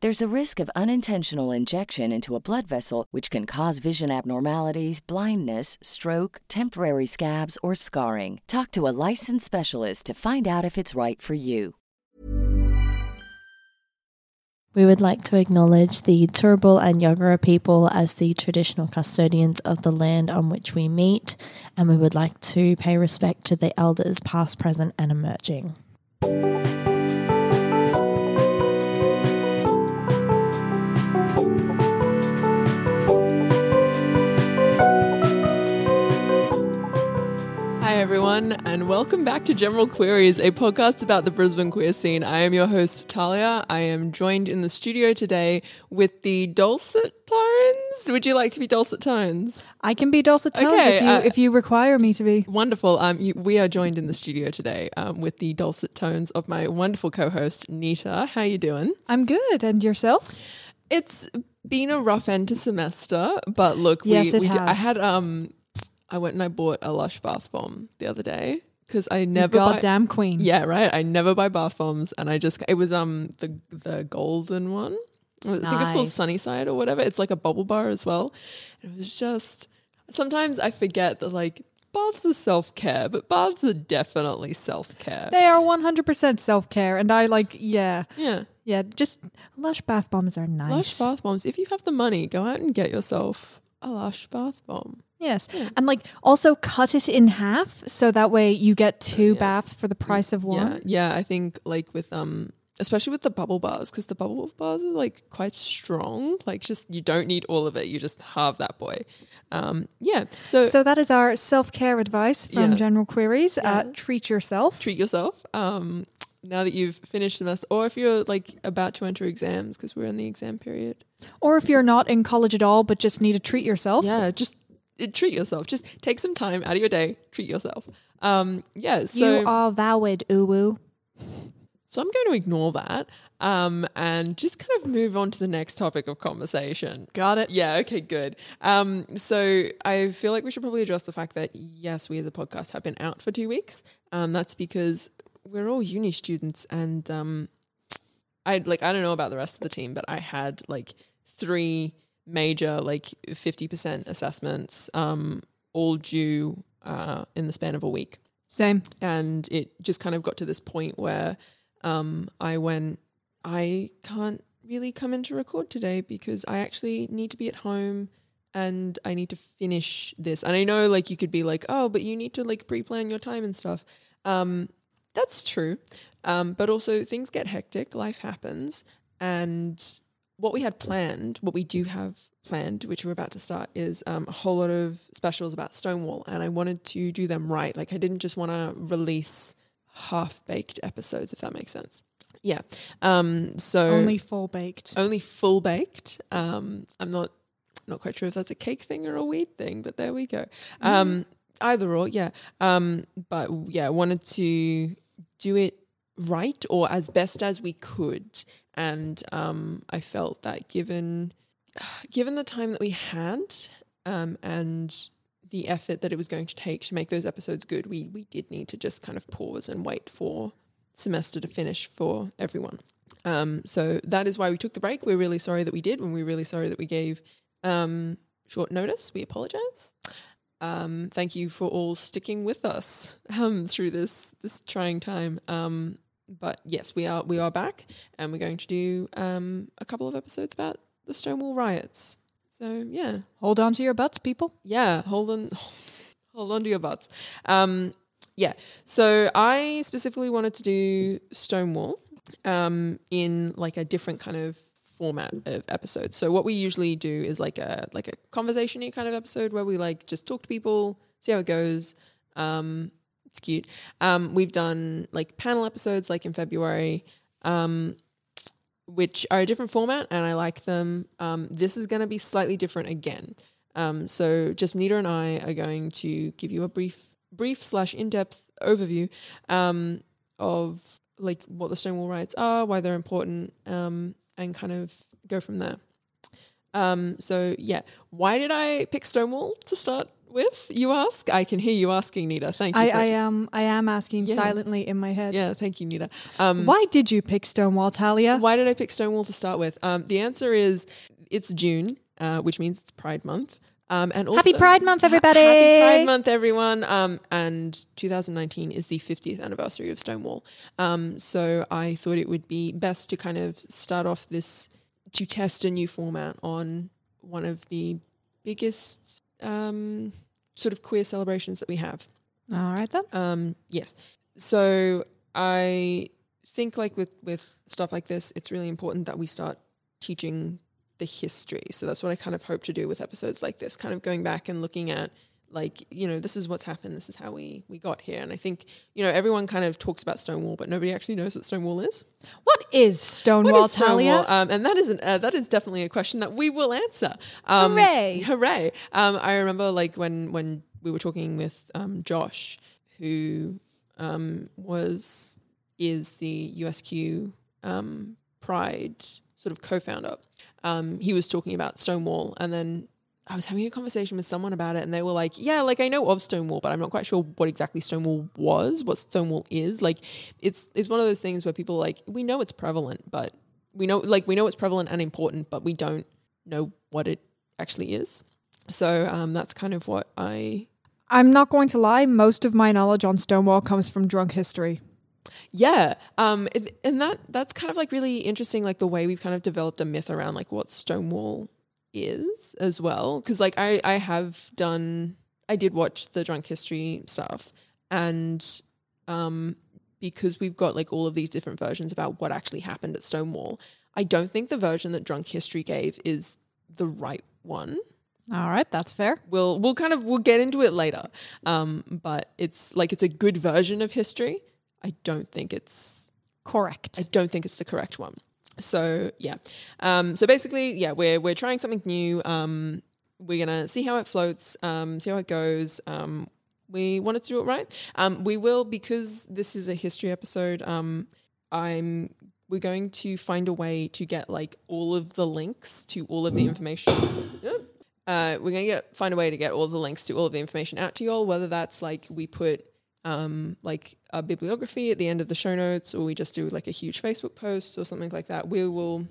There's a risk of unintentional injection into a blood vessel, which can cause vision abnormalities, blindness, stroke, temporary scabs, or scarring. Talk to a licensed specialist to find out if it's right for you. We would like to acknowledge the Turrbal and Yuggera people as the traditional custodians of the land on which we meet, and we would like to pay respect to the elders past, present, and emerging. Hi everyone, and welcome back to General Queries, a podcast about the Brisbane queer scene. I am your host, Talia. I am joined in the studio today with the dulcet tones. Would you like to be dulcet tones? I can be dulcet tones, okay, if you require me to be. Wonderful. We are joined in the studio today with the dulcet tones of my wonderful co-host, Nita. How are you doing? I'm good. And yourself? It's been a rough end to semester, but look, I went and I bought a Lush bath bomb the other day because I never goddamn queen. Yeah, right. I never buy bath bombs, and it was the golden one. Nice. I think it's called Sunnyside or whatever. It's like a bubble bar as well. And it was just, sometimes I forget that like baths are self-care, but baths are definitely self-care. They are 100% self-care, and I like yeah. Just Lush bath bombs are nice. Lush bath bombs. If you have the money, go out and get yourself a Lush bath bomb. Yes. Yeah. And like also cut it in half so that way you get two baths for the price of one. Yeah, yeah. I think like with especially with the bubble bars, because the bubble bars are like quite strong. Like just you don't need all of it. You just halve that boy. Yeah. So that is our self-care advice from General Queries. Yeah. Treat yourself. Now that you've finished semester, or if you're like about to enter exams because we're in the exam period. Or if you're not in college at all but just need to treat yourself. Yeah, just treat yourself. Just take some time out of your day. Treat yourself. So you are valid, uwu. So I'm going to ignore that and just kind of move on to the next topic of conversation. Got it. Yeah, okay, good. So I feel like we should probably address the fact that, yes, we as a podcast have been out for 2 weeks. That's because we're all uni students and I don't know about the rest of the team, but I had like three major like 50% assessments all due in the span of a week. Same. And it just kind of got to this point where I can't really come in to record today because I actually need to be at home and I need to finish this. And I know like you could be like, oh, but you need to like pre-plan your time and stuff. That's true. But also things get hectic, life happens, and what we do have planned, which we're about to start, is a whole lot of specials about Stonewall, and I wanted to do them right. Like I didn't just want to release half-baked episodes, if that makes sense. Yeah. So only full-baked. I'm not quite sure if that's a cake thing or a weed thing, but there we go. Either or, yeah. But yeah, wanted to do it right or as best as we could. And I felt that given the time that we had and the effort that it was going to take to make those episodes good, we did need to just kind of pause and wait for semester to finish for everyone. So that is why we took the break. We're really sorry that we did, and we're really sorry that we gave short notice. We apologize. Thank you for all sticking with us through this trying time. But yes, we are back, and we're going to do a couple of episodes about the Stonewall riots. So yeah, hold on to your butts, people. Yeah, hold on to your butts. Yeah. So I specifically wanted to do Stonewall in like a different kind of format of episodes. So what we usually do is like a conversation-y kind of episode where we like just talk to people, see how it goes. It's cute. We've done like panel episodes like in February, which are a different format and I like them. This is going to be slightly different again. So just Nita and I are going to give you a brief/in-depth overview of like what the Stonewall riots are, why they're important, and kind of go from there. So yeah, why did I pick Stonewall to start with, you ask? I can hear you asking, Nita. Thank you. I am asking silently in my head. Yeah, thank you, Nita. Why did you pick Stonewall, Talia? Why did I pick Stonewall to start with? The answer is it's June, which means it's Pride Month. And also, happy Pride Month, everybody! Happy Pride Month, everyone! And 2019 is the 50th anniversary of Stonewall. So I thought it would be best to kind of start off this, to test a new format on one of the biggest sort of queer celebrations that we have. All right, then. Yes. So I think like with stuff like this, it's really important that we start teaching the history. So that's what I kind of hope to do with episodes like this, kind of going back and looking at like, you know, this is what's happened. This is how we got here. And I think, you know, everyone kind of talks about Stonewall, but nobody actually knows what Stonewall is. What is Stonewall, Talia? And that is definitely a question that we will answer. Hooray. I remember like when we were talking with Josh, who is the USQ Pride sort of co-founder. He was talking about Stonewall, and then I was having a conversation with someone about it and they were like, yeah, like I know of Stonewall, but I'm not quite sure what exactly Stonewall was, what Stonewall is. Like it's one of those things where people like, we know it's prevalent, but we know it's prevalent and important, but we don't know what it actually is. So that's kind of what I'm not going to lie. Most of my knowledge on Stonewall comes from drunk history. Yeah. And that's kind of like really interesting, like the way we've kind of developed a myth around like what Stonewall is as well, because like I did watch the drunk history stuff, and because we've got like all of these different versions about what actually happened at Stonewall, I don't think the version that drunk history gave is the right one. All right, that's fair. We'll get into it later, but it's like it's a good version of history. I don't think it's correct. I don't think it's the correct one. So yeah, so basically, yeah, we're trying something new. We're gonna see how it floats, see how it goes. We wanted to do it right. We will, because this is a history episode. We're going to find a way to get like all of the links to all of the information. We're gonna find a way to get all the links to all of the information out to y'all. Whether that's like we put like a bibliography at the end of the show notes, or we just do like a huge Facebook post or something like that. We will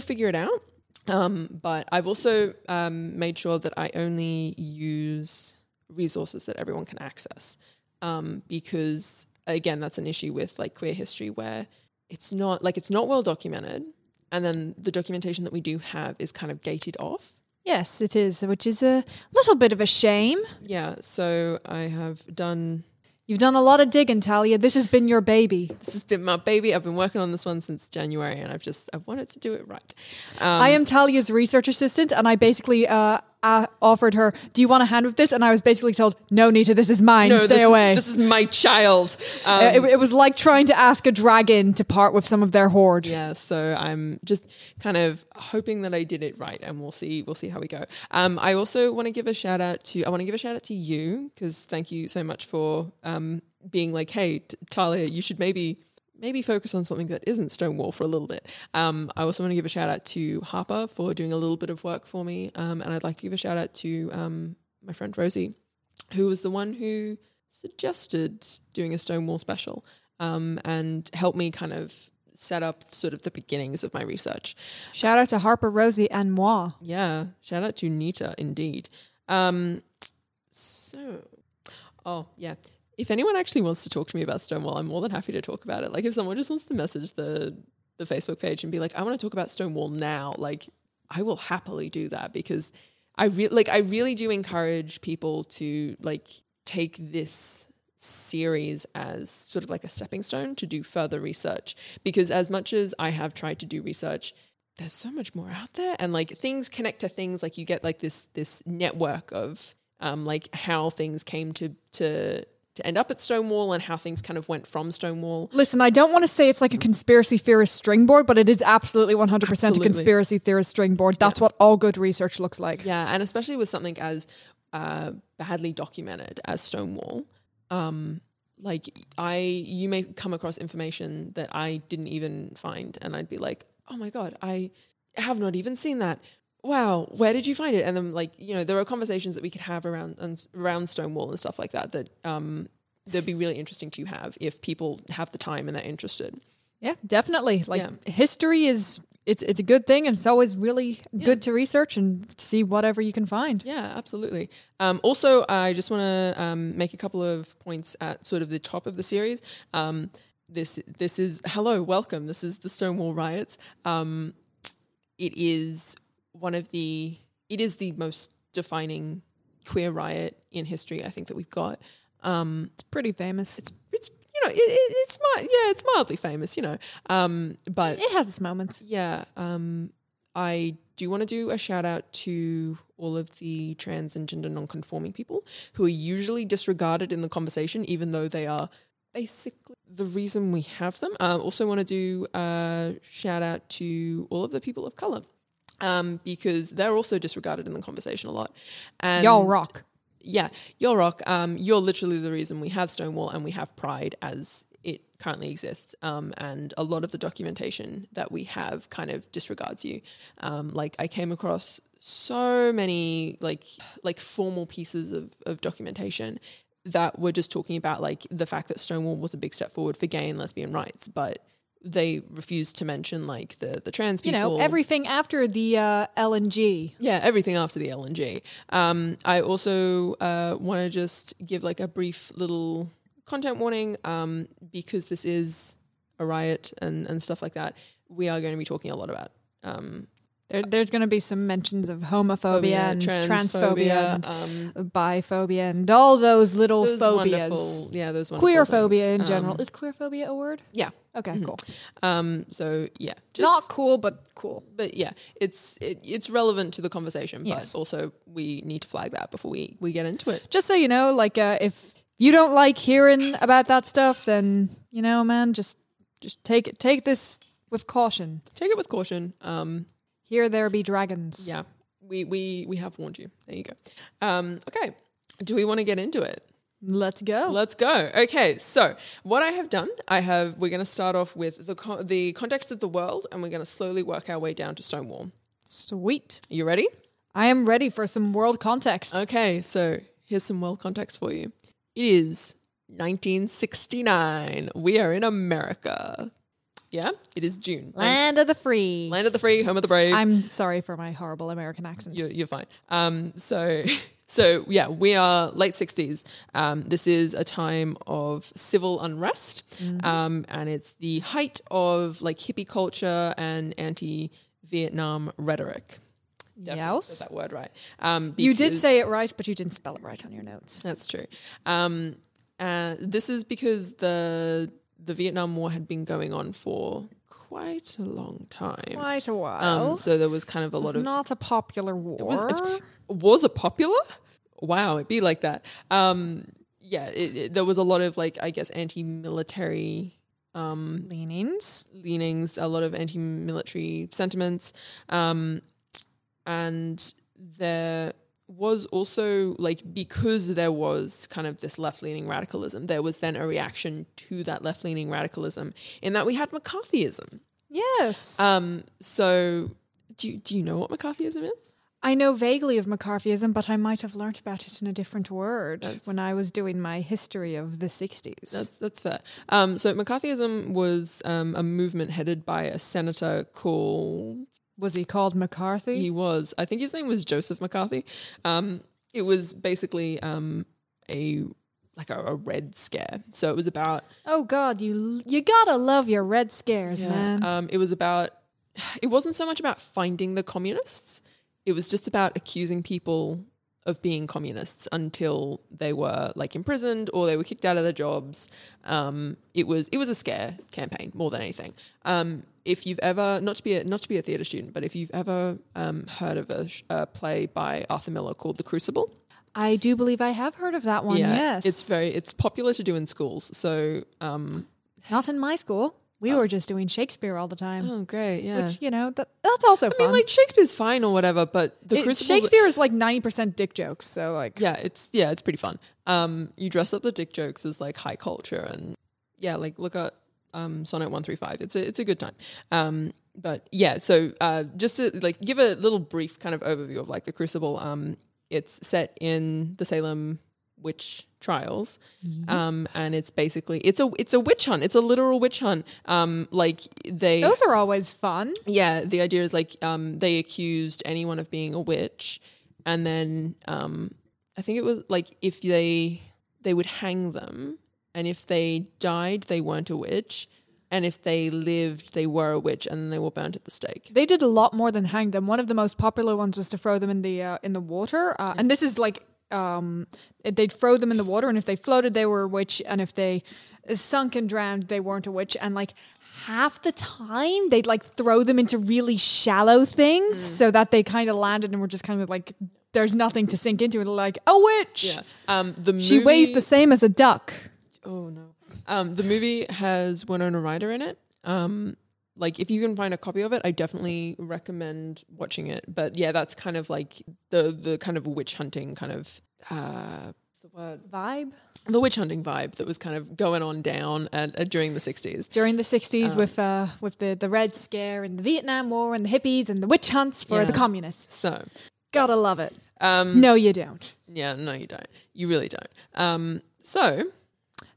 figure it out. But I've also made sure that I only use resources that everyone can access, because again, that's an issue with like queer history where it's not well documented, and then the documentation that we do have is kind of gated off. Yes, it is, which is a little bit of a shame. Yeah, so I have done... You've done a lot of digging, Talia. This has been your baby. This has been my baby. I've been working on this one since January, and I've wanted to do it right. I am Talia's research assistant, and I basically offered her, do you want a hand with this? And I was basically told, no, Nita, this is mine. No, Stay away. This is my child. It was like trying to ask a dragon to part with some of their hoard. Yeah, so I'm just kind of hoping that I did it right, and we'll see how we go. I also want to give a shout out to you, because thank you so much for being like, hey, Talia, you should maybe focus on something that isn't Stonewall for a little bit. I also want to give a shout out to Harper for doing a little bit of work for me. And I'd like to give a shout out to my friend Rosie, who was the one who suggested doing a Stonewall special, and helped me kind of set up sort of the beginnings of my research. Shout out to Harper, Rosie, and moi. Yeah. Shout out to Nita, indeed. Oh, yeah. If anyone actually wants to talk to me about Stonewall, I'm more than happy to talk about it. Like if someone just wants to message the Facebook page and be like, I want to talk about Stonewall now, like I will happily do that, because I really do encourage people to like take this series as sort of like a stepping stone to do further research, because as much as I have tried to do research, there's so much more out there, and like things connect to things. Like you get like this network of like how things came to end up at Stonewall and how things kind of went from Stonewall. Listen, I don't want to say it's like a conspiracy theorist string board, but it is absolutely 100% a conspiracy theorist string board. That's what all good research looks like. Yeah, and especially with something as badly documented as Stonewall. You may come across information that I didn't even find, and I'd be like, oh my God, I have not even seen that. Wow, where did you find it? And then, like, you know, there are conversations that we could have around Stonewall and stuff like that that'd be really interesting to have if people have the time and they're interested. Yeah, definitely. Like history is, it's a good thing, and it's always really good to research and see whatever you can find. Yeah, absolutely. Also, I just want to make a couple of points at sort of the top of the series. This is, hello, welcome. This is the Stonewall riots. It is the most defining queer riot in history, I think, that we've got. It's pretty famous. It's mildly famous, you know. But it has its moments. Yeah. I do want to do a shout out to all of the trans and gender non-conforming people who are usually disregarded in the conversation, even though they are basically the reason we have them. Also want to do a shout out to all of the people of color. Because they're also disregarded in the conversation a lot. And y'all rock. Yeah, y'all rock. You're literally the reason we have Stonewall and we have Pride as it currently exists. And a lot of the documentation that we have kind of disregards you. Like I came across so many like formal pieces of documentation that were just talking about like the fact that Stonewall was a big step forward for gay and lesbian rights, but they refused to mention like the trans people. You know, everything after the LNG. Yeah, everything after the LNG. I also want to just give like a brief little content warning because this is a riot and stuff like that. We are going to be talking a lot about. There's going to be some mentions of homophobia and transphobia and biphobia and all those little phobias. Yeah, those wonderful queerphobia in general. Is queerphobia a word? Yeah. Okay, cool. So yeah, just not cool, but cool. But yeah, it's relevant to the conversation, but also we need to flag that before we get into it. Just so you know, like if you don't like hearing about that stuff, then you know, man, just take this with caution. Take it with caution. Here there be dragons. Yeah, we have warned you. There you go. Okay, do we want to get into it? Let's go. Okay, so what I have done, we're going to start off with the context of the world, and we're going to slowly work our way down to Stonewall. Sweet. Are you ready? I am ready for some world context. Okay, so here's some world context for you. It is 1969. We are in America. Yeah, it is June. Land of the free. Land of the free, home of the brave. I'm sorry for my horrible American accent. You're fine. So yeah, we are late 60s. This is a time of civil unrest, and it's the height of like hippie culture and anti-Vietnam rhetoric. Definitely said that word right. You did say it right, but you didn't spell it right on your notes. That's true. This is because the Vietnam War had been going on for quite a long time. Quite a while. So there was kind of a lot of... It was not a popular war. Was it popular? Wow, it'd be like that. There was a lot of like, I guess, anti-military... Leanings, a lot of anti-military sentiments. And there was also like, because there was kind of this left-leaning radicalism, there was then a reaction to that left-leaning radicalism in that we had McCarthyism. Yes. So do you know what McCarthyism is? I know vaguely of McCarthyism, but I might have learnt about it in a different word when I was doing my history of the 60s. That's fair. So McCarthyism was a movement headed by a senator called... Was he called McCarthy? He was. I think his name was Joseph McCarthy. It was basically a Red Scare. So it was about... Oh God, you gotta love your Red Scares, man. It was about... It wasn't so much about finding the communists... It was just about accusing people of being communists until they were like imprisoned or they were kicked out of their jobs. It was a scare campaign more than anything. If you've ever, not to be a theatre student, but if you've ever heard of a play by Arthur Miller called The Crucible. I do believe I have heard of that one, yeah, yes. It's popular to do in schools. So not in my school. We were just doing Shakespeare all the time. Oh, great, yeah. Which, you know, that's also fun. I mean, like, Shakespeare's fine or whatever, but The Crucible... Shakespeare is like 90% dick jokes, so like... Yeah, it's pretty fun. You dress up the dick jokes as like high culture and, yeah, like look at Sonnet 135. It's a good time. But yeah, so just to like give a little brief kind of overview of like The Crucible, it's set in the Salem witch trials, and it's basically it's a witch hunt. It's a literal witch hunt. Those are always fun. Yeah, the idea is like they accused anyone of being a witch, and then I think it was like if they would hang them, and if they died, they weren't a witch. And if they lived, they were a witch, and they were burnt at the stake. They did a lot more than hang them. One of the most popular ones was to throw them in the water. And this is like they'd throw them in the water, and if they floated, they were a witch, and if they sunk and drowned, they weren't a witch. And like half the time, they'd like throw them into really shallow things so that they kind of landed and were just kind of like there's nothing to sink into. And like a witch, yeah. She weighs the same as a duck. Oh no. The movie has Winona Ryder in it. Like if you can find a copy of it, I definitely recommend watching it. But yeah, that's kind of like the kind of witch hunting kind of vibe. The witch hunting vibe that was kind of going on down during the 60s. During the 60s with the Red Scare and the Vietnam War and the hippies and the witch hunts for the communists. So gotta love it. No, you don't. Yeah, no, you don't. You really don't.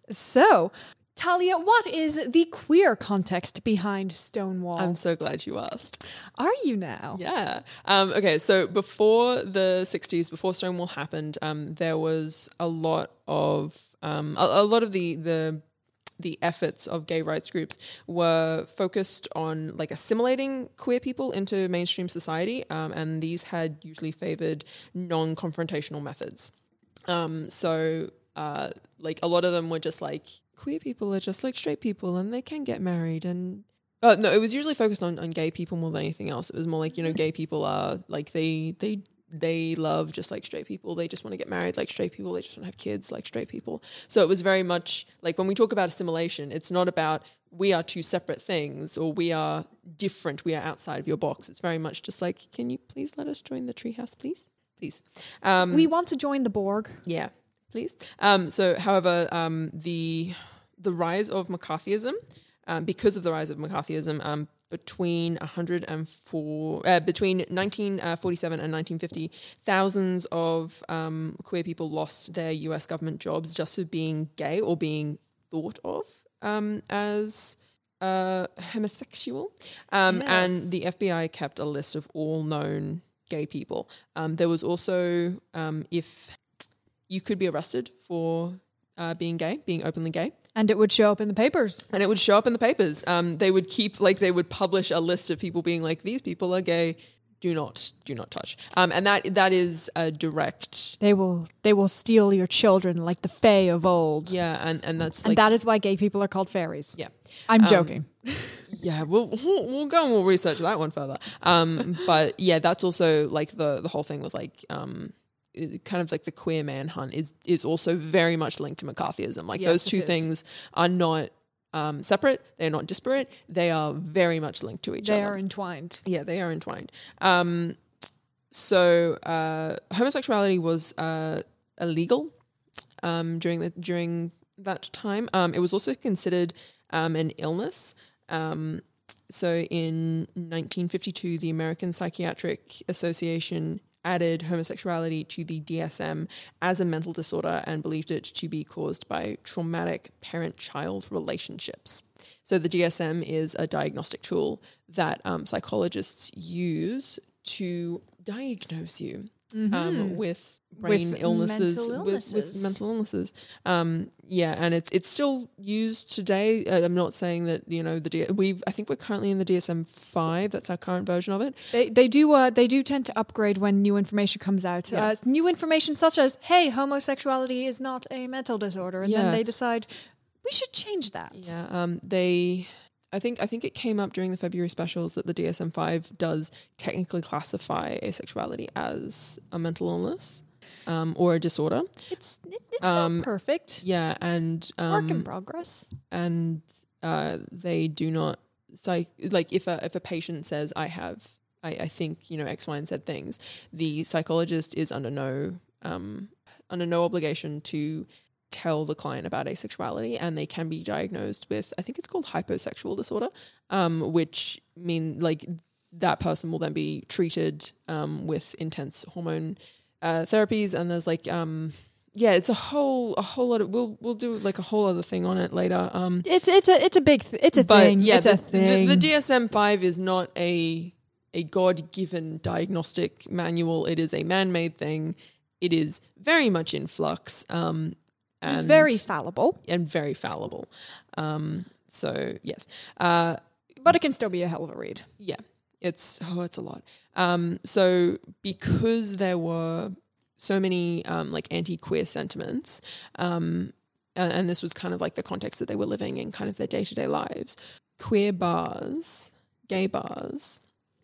So, Talia, what is the queer context behind Stonewall? I'm so glad you asked. Are you now? Yeah. Okay, so before the 60s, before Stonewall happened, there was a lot of the efforts of gay rights groups were focused on like assimilating queer people into mainstream society, and these had usually favored non-confrontational methods. Like a lot of them were just like queer people are just like straight people and they can get married and no, it was usually focused on gay people more than anything else. It was more like, you know, gay people are like they love just like straight people. They just want to get married like straight people. They just want to have kids like straight people. So it was very much like when we talk about assimilation, it's not about we are two separate things or we are different. We are outside of your box. It's very much just like, can you please let us join the treehouse, please? Please. We want to join the Borg. Yeah. Please. The rise of McCarthyism, because of the rise of McCarthyism, between 1947 and 1950, thousands of queer people lost their US government jobs just for being gay or being thought of as homosexual. Yes. And the FBI kept a list of all known gay people. There was also if you could be arrested for being openly gay. And it would show up in the papers. They would publish a list of people being like, these people are gay, do not touch. And that is a direct... They will steal your children like the Fae of old. Yeah, and that's like... And that is why gay people are called fairies. Yeah. I'm joking. Yeah, we'll go and we'll research that one further. But yeah, that's also like the whole thing with like... kind of like the queer manhunt is also very much linked to McCarthyism. Like yes, those two things are not separate. They're not disparate. They are very much linked to each other. They are entwined. Yeah, they are entwined. Homosexuality was illegal during that time. It was also considered an illness. So in 1952, the American Psychiatric Association added homosexuality to the DSM as a mental disorder and believed it to be caused by traumatic parent-child relationships. So the DSM is a diagnostic tool that psychologists use to diagnose you with mental illnesses. Yeah, and it's still used today. I'm not saying that, you know, I think we're currently in the DSM-5. That's our current version of it. They do tend to upgrade when new information comes out. Yeah. New information such as, hey, homosexuality is not a mental disorder, and then they decide we should change that. Yeah, I think it came up during the February specials that the DSM-5 does technically classify asexuality as a mental illness or a disorder. It's not perfect. Yeah, and work in progress. And they do not if a patient says I think, you know, X, Y, and Z things, the psychologist is under no obligation to tell the client about asexuality, and they can be diagnosed with, I think it's called hyposexual disorder, which mean like that person will then be treated with intense hormone therapies, and there's like it's a whole lot of, we'll do like a whole other thing on it later. It's a big thing. Yeah, it's a thing. The DSM-5 is not a God-given diagnostic manual. It is a man-made thing. It is very much in flux. It's very fallible. And very fallible. So, yes. But it can still be a hell of a read. Yeah. It's a lot. So because there were so many like anti-queer sentiments, and this was kind of like the context that they were living in, kind of their day-to-day lives, queer bars, gay bars,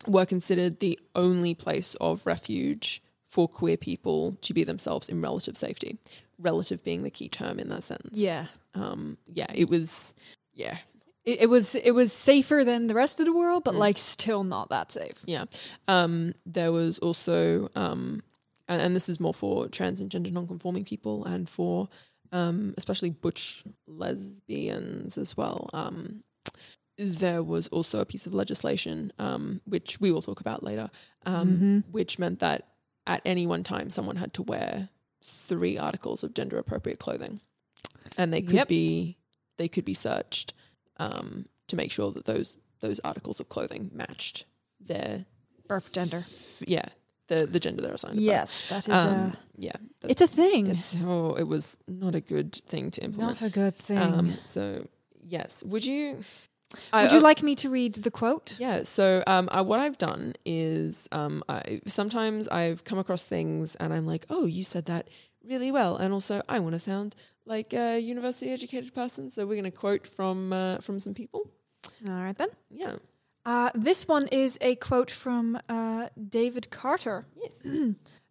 were considered the only place of refuge for queer people to be themselves in relative safety. Relative being the key term in that sentence. Yeah. It was safer than the rest of the world, but like still not that safe. Yeah. There was also and this is more for trans and gender non-conforming people, and for especially butch lesbians as well. There was also a piece of legislation which we will talk about later, which meant that at any one time someone had to wear 3 articles of gender appropriate clothing, and they could be searched to make sure that those articles of clothing matched their birth gender. The gender they're assigned. Yes, that is it's a thing. It was not a good thing to implement. Not a good thing. So yes, would you like me to read the quote? Yeah. So what I've done is sometimes I've come across things and I'm like, oh, you said that really well. And also I want to sound like a university educated person. So we're going to quote from some people. All right then. Yeah. This one is a quote from David Carter. Yes.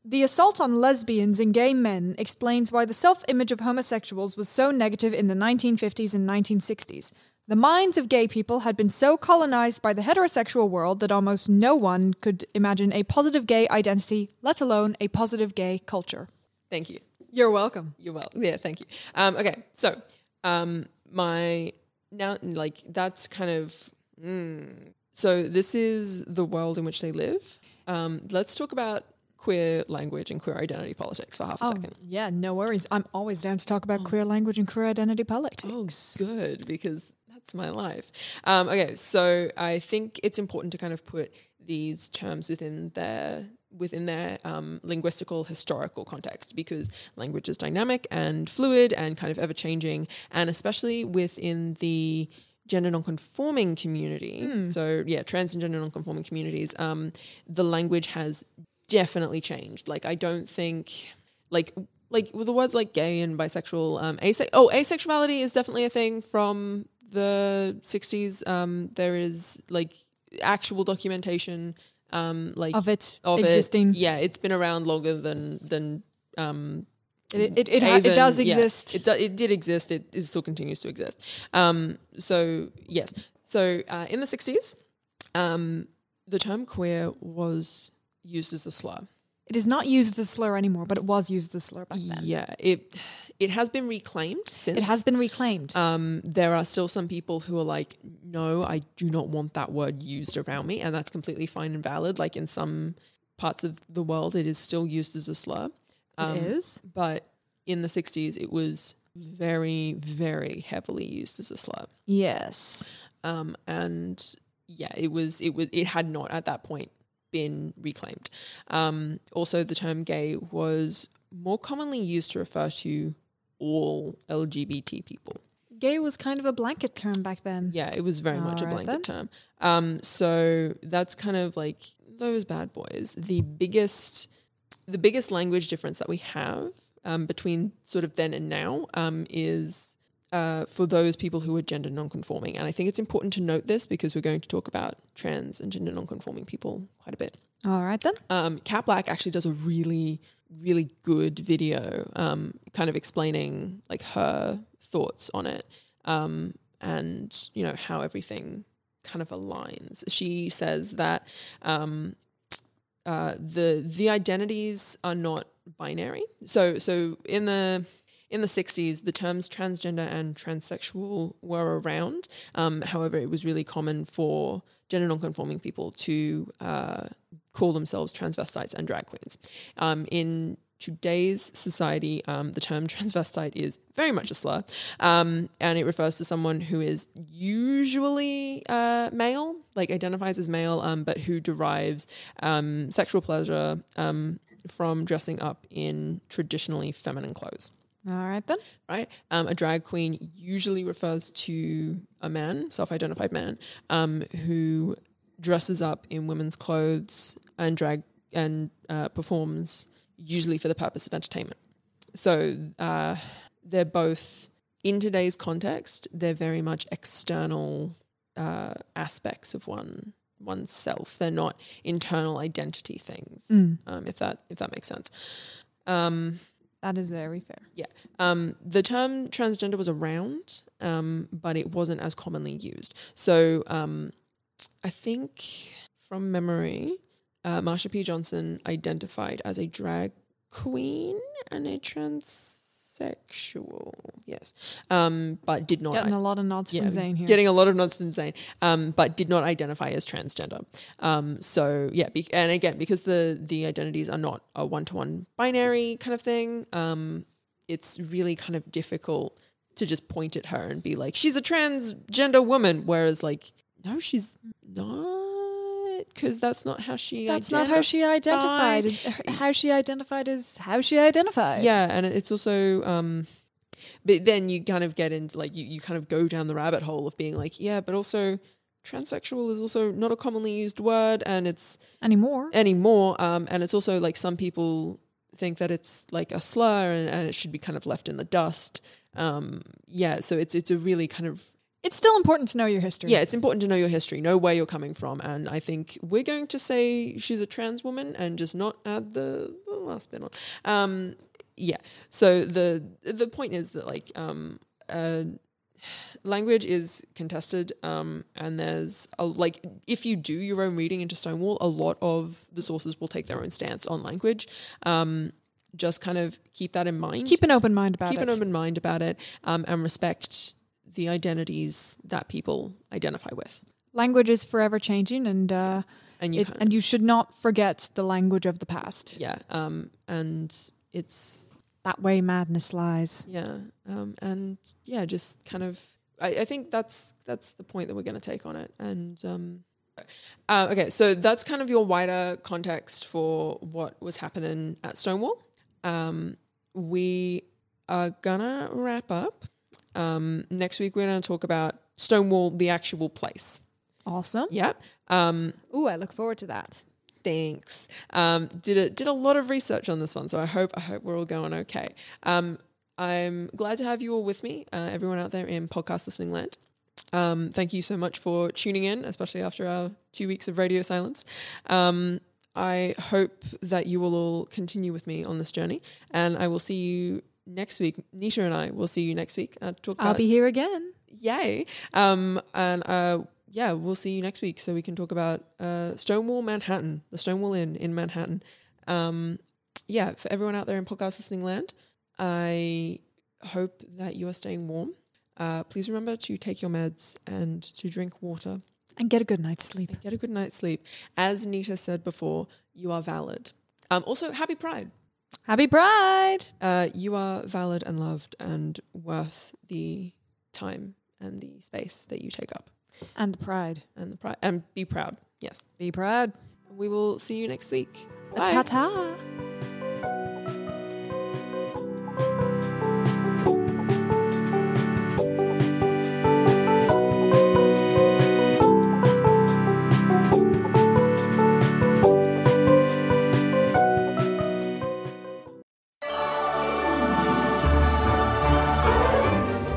The assault on lesbians and gay men explains why the self-image of homosexuals was so negative in the 1950s and 1960s. The minds of gay people had been so colonized by the heterosexual world that almost no one could imagine a positive gay identity, let alone a positive gay culture. Thank you. You're welcome. You're welcome. Yeah, thank you. Okay, so so this is the world in which they live. Let's talk about queer language and queer identity politics for half a second. Yeah, no worries. I'm always down to talk about queer language and queer identity politics. Oh, good, because it's my life. Okay, so I think it's important to kind of put these terms within their linguistical historical context, because language is dynamic and fluid and kind of ever changing, and especially within the gender non-conforming community. So yeah, trans and gender non-conforming communities. The language has definitely changed. Like I don't think like with the words like gay and bisexual, asexuality is definitely a thing from the 60s. There is like actual documentation of it existing. Yeah, it's been around longer than it does exist. It did exist. It still continues to exist. So yes. So in the 60s, the term queer was used as a slur. It is not used as a slur anymore, but it was used as a slur back then. Yeah, it has been reclaimed since. It has been reclaimed. There are still some people who are like, no, I do not want that word used around me, and that's completely fine and valid. Like in some parts of the world, it is still used as a slur. It is. But in the 60s, it was very, very heavily used as a slur. Yes. And yeah, it had not at that point been reclaimed. Also, the term gay was more commonly used to refer to all LGBT people. Gay was kind of a blanket term back then. Yeah, it was very much a blanket term. So that's kind of like those bad boys. The biggest language difference that we have between sort of then and now is for those people who are gender nonconforming. And I think it's important to note this because we're going to talk about trans and gender nonconforming people quite a bit. All right then. Cat Black actually does a really good video kind of explaining like her thoughts on it and, you know, how everything kind of aligns. She says that the identities are not binary. So in the 60s, the terms transgender and transsexual were around. However, it was really common for gender nonconforming people to call themselves transvestites and drag queens. In today's society, the term transvestite is very much a slur, and it refers to someone who is usually male, like identifies as male, but who derives sexual pleasure from dressing up in traditionally feminine clothes. All right then. Right. A drag queen usually refers to a man, self-identified man, who dresses up in women's clothes and drag and performs usually for the purpose of entertainment. So they're both, in today's context, they're very much external aspects of oneself. They're not internal identity things. If that makes sense. That is very fair. Yeah. The term transgender was around, but it wasn't as commonly used. So I think from memory, Marsha P. Johnson identified as a drag queen and a transsexual. Yes. But did not. Getting a lot of nods from Zane here. Getting a lot of nods from Zane, but did not identify as transgender. So, yeah. And again, because the identities are not a one-to-one binary kind of thing, it's really kind of difficult to just point at her and be like, she's a transgender woman, whereas like, no, she's not. Because that's not how she identified. That's not how she identified. How she identified is how she identified. Yeah, and it's also but then you kind of get into like you kind of go down the rabbit hole of being like, yeah, but also transsexual is also not a commonly used word and it's anymore. And it's also like some people think that it's like a slur and it should be kind of left in the dust. Yeah, so it's a really kind of It's still important to know your history. Yeah, it's important to know your history, know where you're coming from. And I think we're going to say she's a trans woman and just not add the last bit on. Yeah, so the point is that, like, language is contested and there's, if you do your own reading into Stonewall, a lot of the sources will take their own stance on language. Just kind of keep that in mind. Keep an open mind about it. And respect the identities that people identify with. Language is forever changing and you should not forget the language of the past. Yeah, and it's... That way madness lies. Yeah, and yeah, just kind of... I think that's the point that we're going to take on it. And okay, so that's kind of your wider context for what was happening at Stonewall. We are going to wrap up. Next week we're going to talk about Stonewall, the actual place. Awesome. Yeah. Ooh, I look forward to that. Thanks. Did a lot of research on this one, so I hope we're all going okay. I'm glad to have you all with me, everyone out there in podcast listening land. Thank you so much for tuning in, especially after our 2 weeks of radio silence. I hope that you will all continue with me on this journey, and I will see you next week. Nita and I will see you next week. I'll be here again. Yay. And we'll see you next week so we can talk about Stonewall Manhattan, the Stonewall Inn in Manhattan. For everyone out there in podcast listening land, I hope that you are staying warm. Please remember to take your meds and to drink water. And get a good night's sleep. As Nita said before, you are valid. Also, happy Pride. Happy Pride! You are valid and loved and worth the time and the space that you take up. And the pride. And be proud. Yes. Be proud. We will see you next week. Bye. Ta-ta.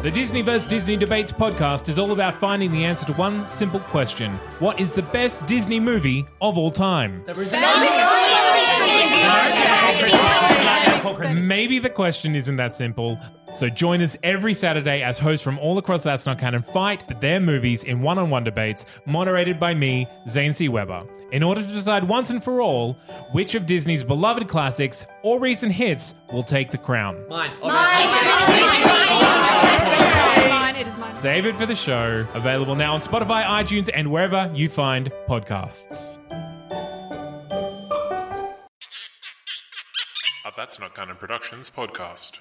The Disney vs. Disney Debates podcast is all about finding the answer to one simple question. What is the best Disney movie of all time? Maybe the question isn't that simple. So join us every Saturday as hosts from all across That's Not Canon fight for their movies in one-on-one debates moderated by me, Zane C Weber, in order to decide once and for all which of Disney's beloved classics or recent hits will take the crown. Mine. Save it for the show. Available now on Spotify, iTunes, and wherever you find podcasts. A That's Not Gunner Productions podcast.